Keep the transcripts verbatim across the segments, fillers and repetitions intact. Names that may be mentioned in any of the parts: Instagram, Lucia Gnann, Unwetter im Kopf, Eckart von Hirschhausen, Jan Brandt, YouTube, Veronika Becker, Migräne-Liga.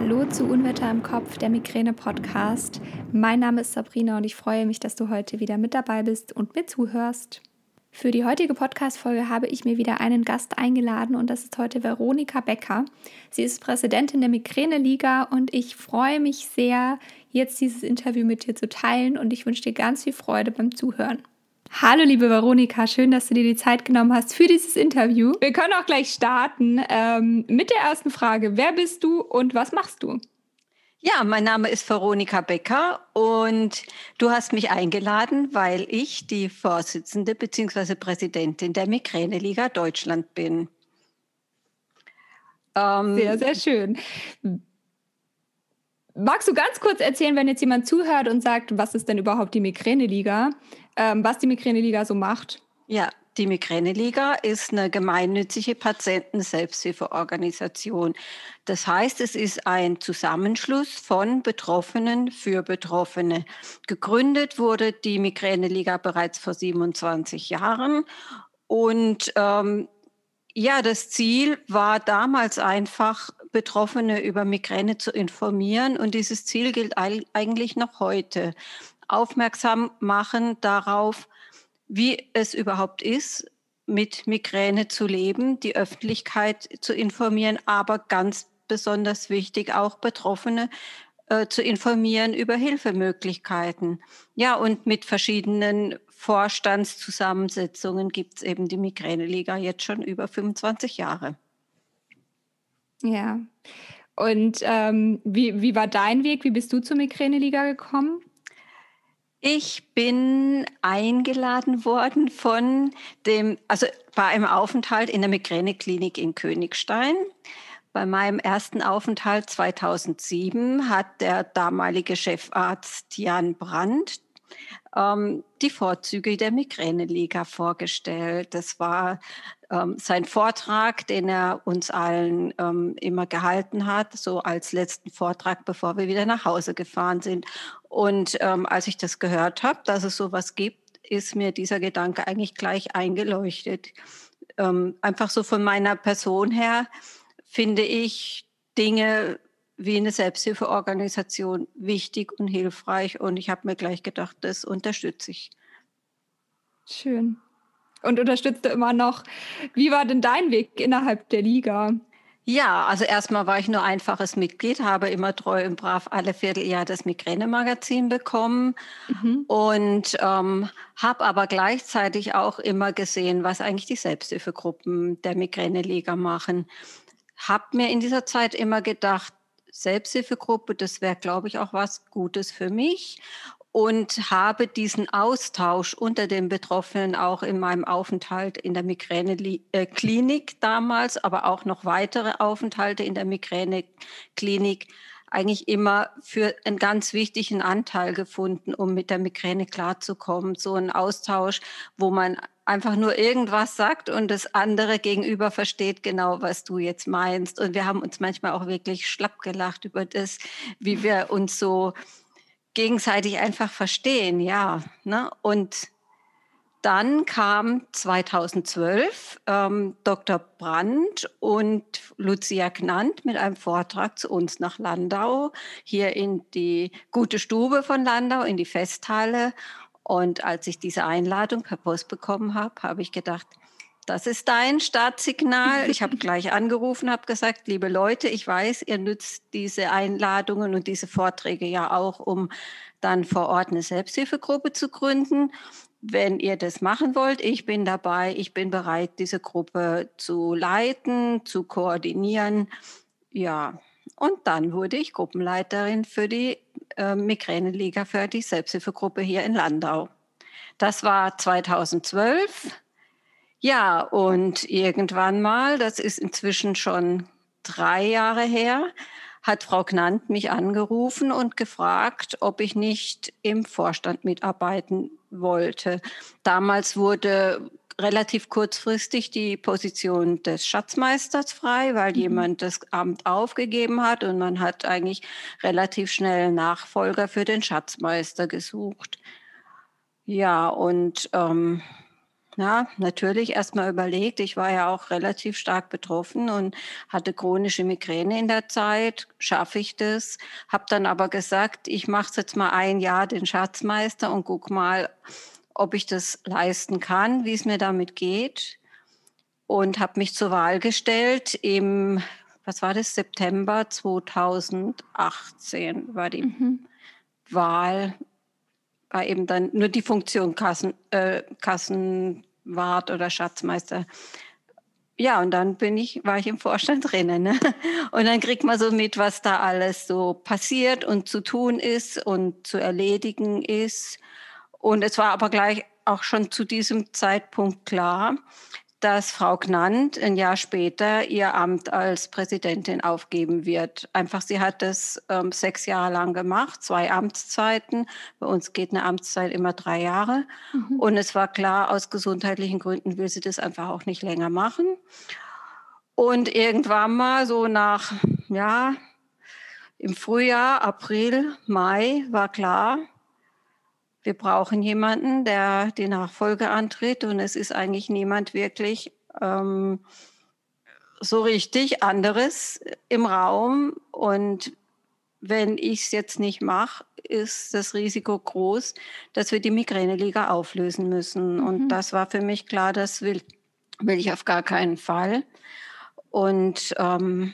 Hallo zu Unwetter im Kopf, der Migräne-Podcast. Mein Name ist Sabrina und ich freue mich, dass du heute wieder mit dabei bist und mir zuhörst. Für die heutige Podcast-Folge habe ich mir wieder einen Gast eingeladen und das ist heute Veronika Becker. Sie ist Präsidentin der Migräne-Liga und ich freue mich sehr, jetzt dieses Interview mit dir zu teilen und ich wünsche dir ganz viel Freude beim Zuhören. Hallo liebe Veronika, schön, dass du dir die Zeit genommen hast für dieses Interview. Wir können auch gleich starten ähm, mit der ersten Frage. Wer bist du und was machst du? Ja, mein Name ist Veronika Becker und du hast mich eingeladen, weil ich die Vorsitzende bzw. Präsidentin der Migräne-Liga Deutschland bin. Ähm, sehr, sehr schön. Magst du ganz kurz erzählen, wenn jetzt jemand zuhört und sagt, was ist denn überhaupt die Migräne-Liga, ähm, was die Migräne-Liga so macht? Ja, die Migräne-Liga ist eine gemeinnützige Patienten-Selbsthilfeorganisation. Das heißt, es ist ein Zusammenschluss von Betroffenen für Betroffene. Gegründet wurde die Migräne-Liga bereits vor siebenundzwanzig Jahren. Und ähm, ja, das Ziel war damals einfach, Betroffene über Migräne zu informieren. Und dieses Ziel gilt eigentlich noch heute. Aufmerksam machen darauf, wie es überhaupt ist, mit Migräne zu leben, die Öffentlichkeit zu informieren, aber ganz besonders wichtig auch Betroffene äh, zu informieren über Hilfemöglichkeiten. Ja, und mit verschiedenen Vorstandszusammensetzungen gibt es eben die Migräne-Liga jetzt schon über fünfundzwanzig Jahre. Ja, und ähm, wie, wie war dein Weg? Wie bist du zur Migräne-Liga gekommen? Ich bin eingeladen worden von dem, also bei einem Aufenthalt in der Migräneklinik in Königstein. Bei meinem ersten Aufenthalt zweitausendsieben hat der damalige Chefarzt Jan Brandt ähm, die Vorzüge der Migräneliga vorgestellt. Das war ähm, sein Vortrag, den er uns allen ähm, immer gehalten hat, so als letzten Vortrag, bevor wir wieder nach Hause gefahren sind. Und ähm, als ich das gehört habe, dass es sowas gibt, ist mir dieser Gedanke eigentlich gleich eingeleuchtet. Ähm, einfach so von meiner Person her finde ich Dinge wie eine Selbsthilfeorganisation wichtig und hilfreich. Und ich habe mir gleich gedacht, das unterstütze ich. Schön. Und unterstützt du immer noch. Wie war denn dein Weg innerhalb der Liga? Ja, also erstmal war ich nur einfaches Mitglied, habe immer treu und brav alle Vierteljahr das Migräne-Magazin bekommen mhm. und ähm, habe aber gleichzeitig auch immer gesehen, was eigentlich die Selbsthilfegruppen der Migräne-Liga machen. Habe mir in dieser Zeit immer gedacht, Selbsthilfegruppe, das wäre, glaube ich, auch was Gutes für mich. Und habe diesen Austausch unter den Betroffenen auch in meinem Aufenthalt in der Migräneklinik damals, aber auch noch weitere Aufenthalte in der Migräneklinik eigentlich immer für einen ganz wichtigen Anteil gefunden, um mit der Migräne klarzukommen. So ein Austausch, wo man einfach nur irgendwas sagt und das andere gegenüber versteht genau, was du jetzt meinst. Und wir haben uns manchmal auch wirklich schlapp gelacht über das, wie wir uns so gegenseitig einfach verstehen, ja. Ne? Und dann kam zweitausendzwölf ähm, Doktor Brandt und Lucia Gnann mit einem Vortrag zu uns nach Landau, hier in die gute Stube von Landau, in die Festhalle. Und als ich diese Einladung per Post bekommen habe, habe ich gedacht, das ist dein Startsignal. Ich habe gleich angerufen, habe gesagt, liebe Leute, ich weiß, ihr nützt diese Einladungen und diese Vorträge ja auch, um dann vor Ort eine Selbsthilfegruppe zu gründen. Wenn ihr das machen wollt, ich bin dabei, ich bin bereit, diese Gruppe zu leiten, zu koordinieren. Ja, und dann wurde ich Gruppenleiterin für die äh, Migräne-Liga, für die Selbsthilfegruppe hier in Landau. Das war zweitausendzwölf. Ja, und irgendwann mal, das ist inzwischen schon drei Jahre her, hat Frau Gnann mich angerufen und gefragt, ob ich nicht im Vorstand mitarbeiten wollte. Damals wurde relativ kurzfristig die Position des Schatzmeisters frei, weil mhm. jemand das Amt aufgegeben hat und man hat eigentlich relativ schnell Nachfolger für den Schatzmeister gesucht. Ja, und Ähm, Ja, natürlich erstmal überlegt. Ich war ja auch relativ stark betroffen und hatte chronische Migräne in der Zeit. Schaffe ich das? Habe dann aber gesagt, ich mache jetzt mal ein Jahr den Schatzmeister und guck mal, ob ich das leisten kann, wie es mir damit geht. Und habe mich zur Wahl gestellt im, was war das, September zweitausendachtzehn war die mhm. Wahl. War eben dann nur die Funktion Kassen, äh, Kassenwart oder Schatzmeister. Ja, und dann bin ich, war ich im Vorstand drinnen. Ne? Und dann kriegt man so mit, was da alles so passiert und zu tun ist und zu erledigen ist. Und es war aber gleich auch schon zu diesem Zeitpunkt klar, dass Frau Gnann ein Jahr später ihr Amt als Präsidentin aufgeben wird. Einfach, sie hat das ähm, sechs Jahre lang gemacht, zwei Amtszeiten. Bei uns geht eine Amtszeit immer drei Jahre. Mhm. Und es war klar, aus gesundheitlichen Gründen will sie das einfach auch nicht länger machen. Und irgendwann mal so nach, ja, im Frühjahr, April, Mai war klar, wir brauchen jemanden, der die Nachfolge antritt, und es ist eigentlich niemand wirklich ähm, so richtig anderes im Raum. Und wenn ich es jetzt nicht mache, ist das Risiko groß, dass wir die Migräne-Liga auflösen müssen. Mhm. Und das war für mich klar, das will, will ich auf gar keinen Fall. Und ähm,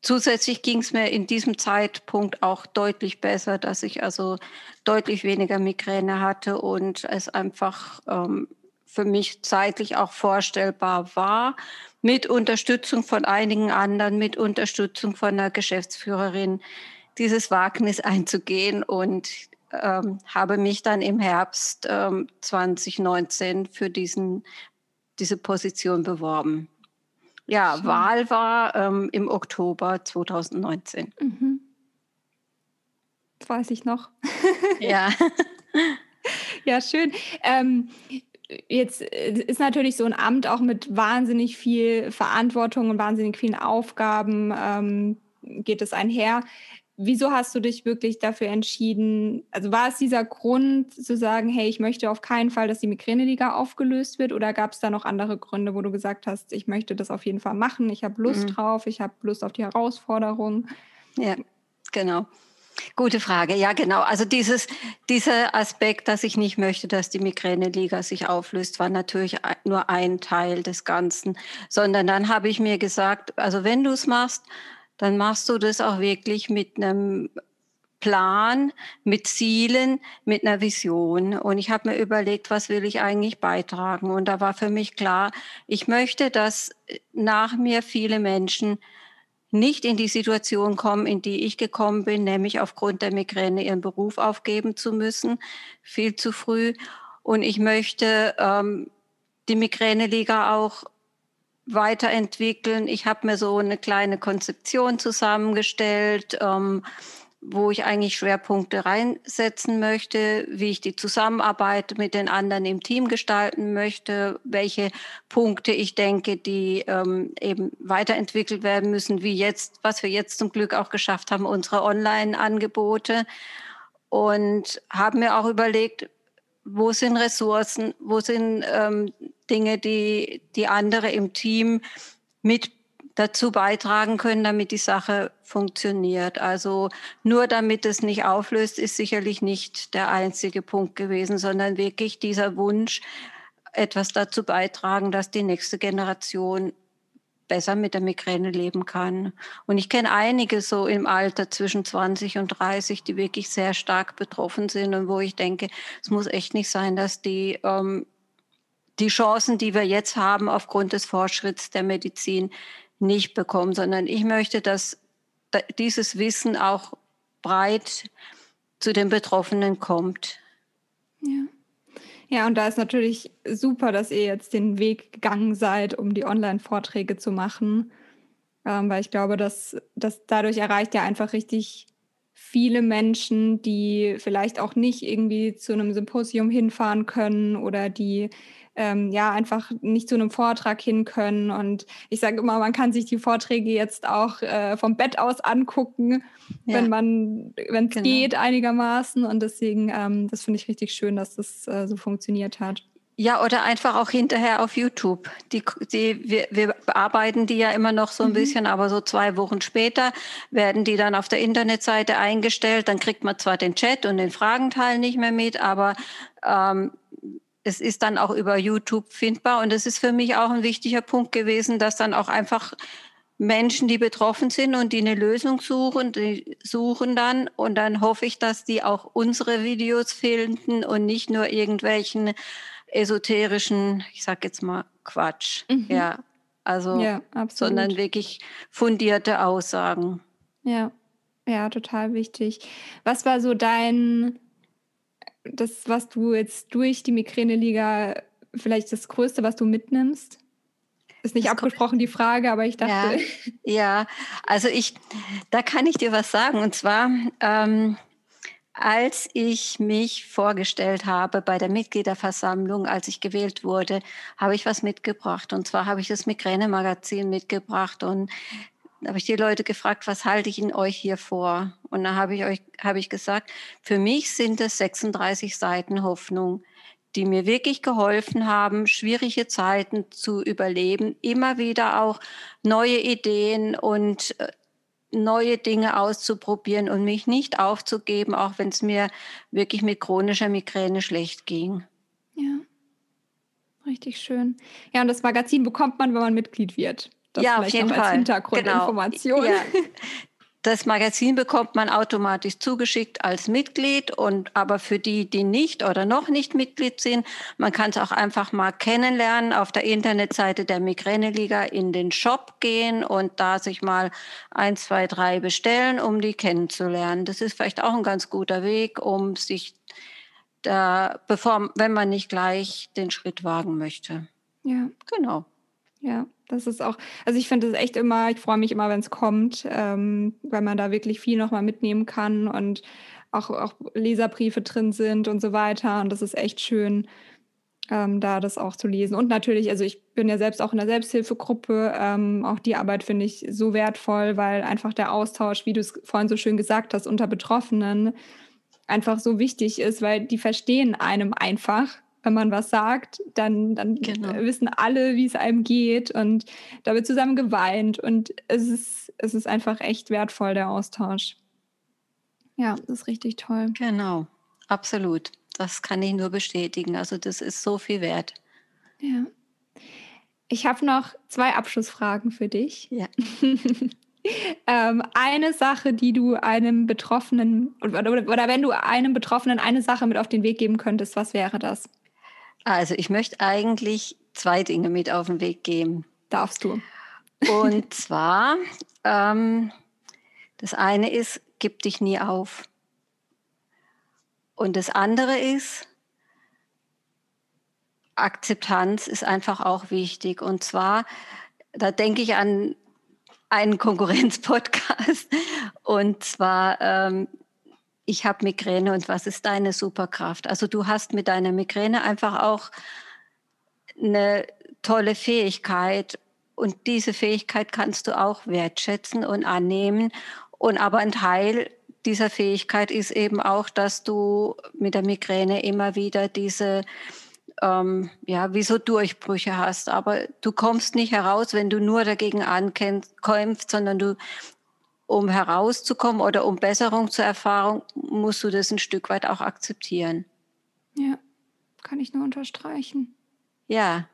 zusätzlich ging es mir in diesem Zeitpunkt auch deutlich besser, dass ich also deutlich weniger Migräne hatte und es einfach ähm, für mich zeitlich auch vorstellbar war, mit Unterstützung von einigen anderen, mit Unterstützung von der Geschäftsführerin, dieses Wagnis einzugehen, und ähm, habe mich dann im Herbst ähm, zweitausendneunzehn für diesen, diese Position beworben. Ja, schön. Wahl war ähm, im Oktober zweitausendneunzehn. Mhm. Das weiß ich noch. Ja. Ja, schön. Ähm, jetzt ist natürlich so ein Amt auch mit wahnsinnig viel Verantwortung und wahnsinnig vielen Aufgaben ähm, geht es einher. Wieso hast du dich wirklich dafür entschieden? Also war es dieser Grund zu sagen, hey, ich möchte auf keinen Fall, dass die Migräne-Liga aufgelöst wird, oder gab es da noch andere Gründe, wo du gesagt hast, ich möchte das auf jeden Fall machen, ich habe Lust mhm. drauf, ich habe Lust auf die Herausforderung? Ja, genau. Gute Frage. Ja, genau. Also dieses, dieser Aspekt, dass ich nicht möchte, dass die Migräne-Liga sich auflöst, war natürlich nur ein Teil des Ganzen, sondern dann habe ich mir gesagt, also wenn du es machst, dann machst du das auch wirklich mit einem Plan, mit Zielen, mit einer Vision. Und ich habe mir überlegt, was will ich eigentlich beitragen? Und da war für mich klar, ich möchte, dass nach mir viele Menschen nicht in die Situation kommen, in die ich gekommen bin, nämlich aufgrund der Migräne ihren Beruf aufgeben zu müssen, viel zu früh. Und ich möchte ähm, die Migräne-Liga auch weiterentwickeln. Ich habe mir so eine kleine Konzeption zusammengestellt, ähm, wo ich eigentlich Schwerpunkte reinsetzen möchte, wie ich die Zusammenarbeit mit den anderen im Team gestalten möchte, welche Punkte ich denke, die ähm, eben weiterentwickelt werden müssen, wie jetzt, was wir jetzt zum Glück auch geschafft haben, unsere Online-Angebote. Und habe mir auch überlegt, wo sind Ressourcen, wo sind ähm, Dinge, die, die andere im Team mit dazu beitragen können, damit die Sache funktioniert. Also nur damit es nicht auflöst, ist sicherlich nicht der einzige Punkt gewesen, sondern wirklich dieser Wunsch, etwas dazu beitragen, dass die nächste Generation besser mit der Migräne leben kann. Und ich kenne einige so im Alter zwischen zwanzig und dreißig, die wirklich sehr stark betroffen sind und wo ich denke, es muss echt nicht sein, dass die ähm, die Chancen, die wir jetzt haben, aufgrund des Fortschritts der Medizin nicht bekommen, sondern ich möchte, dass dieses Wissen auch breit zu den Betroffenen kommt. Ja. Ja, und da ist natürlich super, dass ihr jetzt den Weg gegangen seid, um die Online-Vorträge zu machen, ähm, weil ich glaube, dass, dass dadurch erreicht ihr einfach richtig viele Menschen, die vielleicht auch nicht irgendwie zu einem Symposium hinfahren können oder die ähm, ja einfach nicht zu einem Vortrag hin können. Und ich sage immer, man kann sich die Vorträge jetzt auch äh, vom Bett aus angucken, ja, wenn man, wenn es genau geht einigermaßen. Und deswegen, ähm, das finde ich richtig schön, dass das äh, so funktioniert hat. Ja, oder einfach auch hinterher auf YouTube. Die, die, wir, wir bearbeiten die ja immer noch so ein mhm. bisschen, aber so zwei Wochen später werden die dann auf der Internetseite eingestellt. Dann kriegt man zwar den Chat und den Fragenteil nicht mehr mit, aber ähm, es ist dann auch über YouTube findbar. Und das ist für mich auch ein wichtiger Punkt gewesen, dass dann auch einfach Menschen, die betroffen sind und die eine Lösung suchen, die suchen dann. Und dann hoffe ich, dass die auch unsere Videos finden und nicht nur irgendwelchen esoterischen, ich sag jetzt mal Quatsch, mhm. ja, also, ja, sondern wirklich fundierte Aussagen. Ja, ja, total wichtig. Was war so dein, das, was du jetzt durch die Migräne-Liga vielleicht das Größte, was du mitnimmst? Ist nicht das abgesprochen kommt, die Frage, aber ich dachte. Ja, ja, also ich, da kann ich dir was sagen, und zwar, ähm, als ich mich vorgestellt habe bei der Mitgliederversammlung, als ich gewählt wurde, habe ich was mitgebracht. Und zwar habe ich das Migräne-Magazin mitgebracht. Und da habe ich die Leute gefragt, was halte ich in euch hier vor? Und da habe ich euch, habe ich gesagt, für mich sind es sechsunddreißig Seiten Hoffnung, die mir wirklich geholfen haben, schwierige Zeiten zu überleben, immer wieder auch neue Ideen und neue Dinge auszuprobieren und mich nicht aufzugeben, auch wenn es mir wirklich mit chronischer Migräne schlecht ging. Ja, richtig schön. Ja, und das Magazin bekommt man, wenn man Mitglied wird. Das ja, auf jeden Fall. Als Hintergrundinformation. Genau. Ja. Das Magazin bekommt man automatisch zugeschickt als Mitglied, und aber für die, die nicht oder noch nicht Mitglied sind, man kann es auch einfach mal kennenlernen, auf der Internetseite der Migräne-Liga in den Shop gehen und da sich mal eins, zwei, drei bestellen, um die kennenzulernen. Das ist vielleicht auch ein ganz guter Weg, um sich da, bevor, wenn man nicht gleich den Schritt wagen möchte. Ja. Genau. Ja. Das ist auch, also ich finde das echt immer, ich freue mich immer, wenn es kommt, ähm, weil man da wirklich viel nochmal mitnehmen kann und auch, auch Leserbriefe drin sind und so weiter. Und das ist echt schön, ähm, da das auch zu lesen. Und natürlich, also ich bin ja selbst auch in der Selbsthilfegruppe. Ähm, auch die Arbeit finde ich so wertvoll, weil einfach der Austausch, wie du es vorhin so schön gesagt hast, unter Betroffenen einfach so wichtig ist, weil die verstehen einem einfach. Wenn man was sagt, dann, dann genau. wissen alle, wie es einem geht, und da wird zusammen geweint, und es ist, es ist einfach echt wertvoll, der Austausch. Ja, das ist richtig toll. Genau, absolut. Das kann ich nur bestätigen. Also das ist so viel wert. Ja. Ich habe noch zwei Abschlussfragen für dich. Ja. Ähm, eine Sache, die du einem Betroffenen oder, oder wenn du einem Betroffenen eine Sache mit auf den Weg geben könntest, was wäre das? Also ich möchte eigentlich zwei Dinge mit auf den Weg geben. Darfst du. Und zwar, ähm, das eine ist, gib dich nie auf. Und das andere ist, Akzeptanz ist einfach auch wichtig. Und zwar, da denke ich an einen Konkurrenz-Podcast. Und zwar, ähm, ich habe Migräne und was ist deine Superkraft? Also du hast mit deiner Migräne einfach auch eine tolle Fähigkeit, und diese Fähigkeit kannst du auch wertschätzen und annehmen. Und aber ein Teil dieser Fähigkeit ist eben auch, dass du mit der Migräne immer wieder diese Ähm, ja, wie so Durchbrüche hast. Aber du kommst nicht heraus, wenn du nur dagegen ankämpfst, sondern du, um herauszukommen oder um Besserung zu erfahren, musst du das ein Stück weit auch akzeptieren. Ja, kann ich nur unterstreichen. Ja.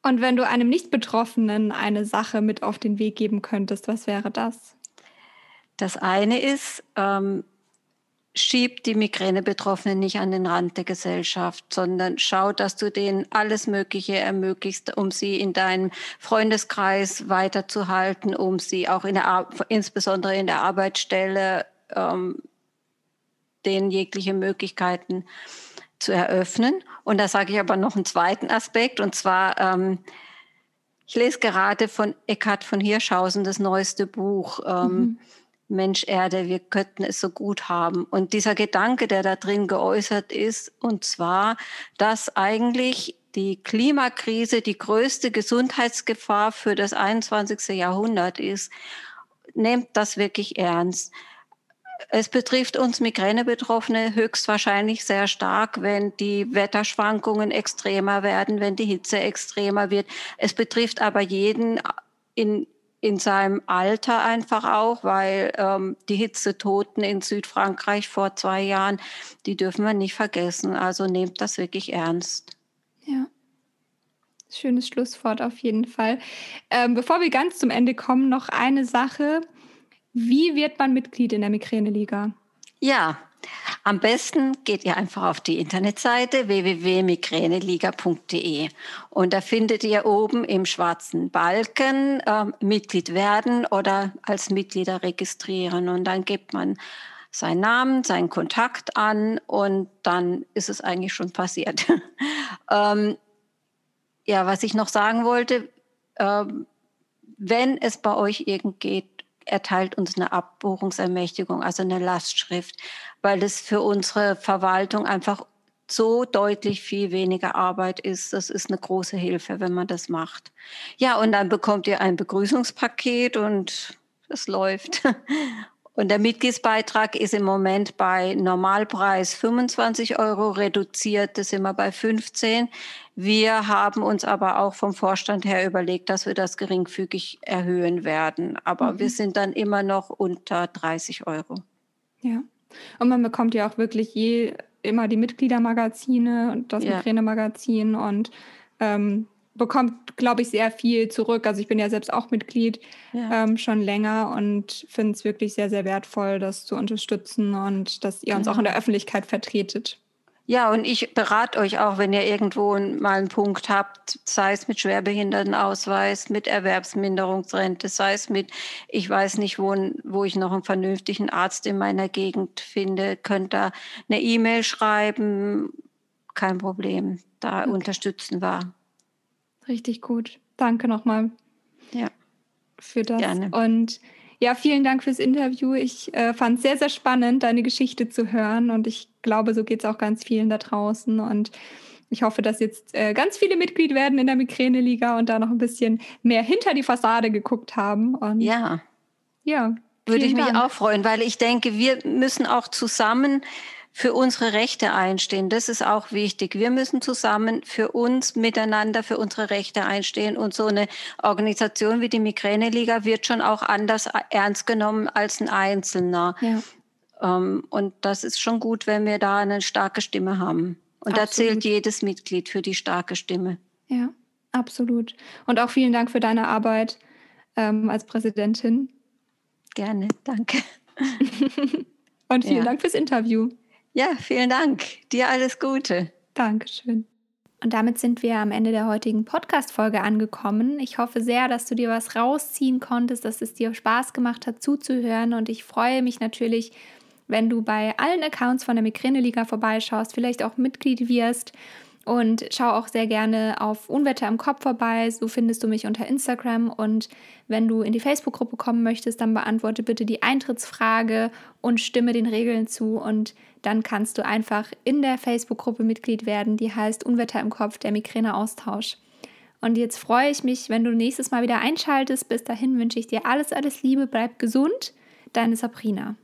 Und wenn du einem Nicht-Betroffenen eine Sache mit auf den Weg geben könntest, was wäre das? Das eine ist, ähm, schieb die Migräne-Betroffenen nicht an den Rand der Gesellschaft, sondern schau, dass du denen alles Mögliche ermöglichst, um sie in deinem Freundeskreis weiterzuhalten, um sie auch in der Ar- insbesondere in der Arbeitsstelle ähm, denen jegliche Möglichkeiten zu eröffnen. Und da sage ich aber noch einen zweiten Aspekt, und zwar, ähm, ich lese gerade von Eckart von Hirschhausen das neueste Buch, ähm, mhm. Mensch Erde, wir könnten es so gut haben. Und dieser Gedanke, der da drin geäußert ist, und zwar, dass eigentlich die Klimakrise die größte Gesundheitsgefahr für das einundzwanzigste Jahrhundert ist, nehmt das wirklich ernst. Es betrifft uns Migräne-Betroffene höchstwahrscheinlich sehr stark, wenn die Wetterschwankungen extremer werden, wenn die Hitze extremer wird. Es betrifft aber jeden in in seinem Alter einfach auch, weil ähm, die Hitzetoten in Südfrankreich vor zwei Jahren, die dürfen wir nicht vergessen. Also nehmt das wirklich ernst. Ja, schönes Schlusswort auf jeden Fall. Ähm, bevor wir ganz zum Ende kommen, noch eine Sache. Wie wird man Mitglied in der Migräne-Liga? Ja, am besten geht ihr einfach auf die Internetseite w w w punkt migräneliga punkt de und da findet ihr oben im schwarzen Balken äh, Mitglied werden oder als Mitglieder registrieren und dann gibt man seinen Namen, seinen Kontakt an und dann ist es eigentlich schon passiert. ähm, ja, was ich noch sagen wollte, äh, wenn es bei euch irgend geht, erteilt uns eine Abbuchungsermächtigung, also eine Lastschrift, weil es für unsere Verwaltung einfach so deutlich viel weniger Arbeit ist. Das ist eine große Hilfe, wenn man das macht. Ja, und dann bekommt ihr ein Begrüßungspaket und es läuft. Und der Mitgliedsbeitrag ist im Moment bei Normalpreis fünfundzwanzig Euro reduziert, das sind wir bei fünfzehn. Wir haben uns aber auch vom Vorstand her überlegt, dass wir das geringfügig erhöhen werden. Aber mhm. wir sind dann immer noch unter dreißig Euro. Ja, und man bekommt ja auch wirklich je immer die Mitgliedermagazine und das ja. Migräne-Magazin und ähm, bekommt, glaube ich, sehr viel zurück. Also ich bin ja selbst auch Mitglied ja. ähm, schon länger und finde es wirklich sehr, sehr wertvoll, das zu unterstützen und dass ihr uns ja. auch in der Öffentlichkeit vertretet. Ja, und ich berate euch auch, wenn ihr irgendwo mal einen Punkt habt, sei es mit Schwerbehindertenausweis, mit Erwerbsminderungsrente, sei es mit, ich weiß nicht, wo, wo ich noch einen vernünftigen Arzt in meiner Gegend finde, könnt ihr eine E-Mail schreiben, kein Problem, da okay. unterstützen wir. Richtig gut, danke nochmal ja. für das. Gerne. Und ja, vielen Dank fürs Interview. Ich äh, fand es sehr, sehr spannend, deine Geschichte zu hören. Und ich glaube, so geht es auch ganz vielen da draußen. Und ich hoffe, dass jetzt äh, ganz viele Mitglied werden in der Migräne-Liga und da noch ein bisschen mehr hinter die Fassade geguckt haben. Und ja. Ja. Würde ich Dank. mich auch freuen, weil ich denke, wir müssen auch zusammen für unsere Rechte einstehen. Das ist auch wichtig. Wir müssen zusammen für uns, miteinander, für unsere Rechte einstehen. Und so eine Organisation wie die Migräne-Liga wird schon auch anders ernst genommen als ein Einzelner. Ja. Um, und das ist schon gut, wenn wir da eine starke Stimme haben. Und absolut. Da zählt jedes Mitglied für die starke Stimme. Ja, absolut. Und auch vielen Dank für deine Arbeit ähm, als Präsidentin. Gerne, danke. Und vielen ja. Dank fürs Interview. Ja, vielen Dank. Dir alles Gute. Dankeschön. Und damit sind wir am Ende der heutigen Podcast-Folge angekommen. Ich hoffe sehr, dass du dir was rausziehen konntest, dass es dir Spaß gemacht hat, zuzuhören. Und ich freue mich natürlich, wenn du bei allen Accounts von der Migräne-Liga vorbeischaust, vielleicht auch Mitglied wirst. Und schau auch sehr gerne auf Unwetter im Kopf vorbei, so findest du mich unter Instagram. Und wenn du in die Facebook-Gruppe kommen möchtest, dann beantworte bitte die Eintrittsfrage und stimme den Regeln zu. Und dann kannst du einfach in der Facebook-Gruppe Mitglied werden, die heißt Unwetter im Kopf, der Migräne-Austausch. Und jetzt freue ich mich, wenn du nächstes Mal wieder einschaltest. Bis dahin wünsche ich dir alles, alles Liebe, bleib gesund, deine Sabrina.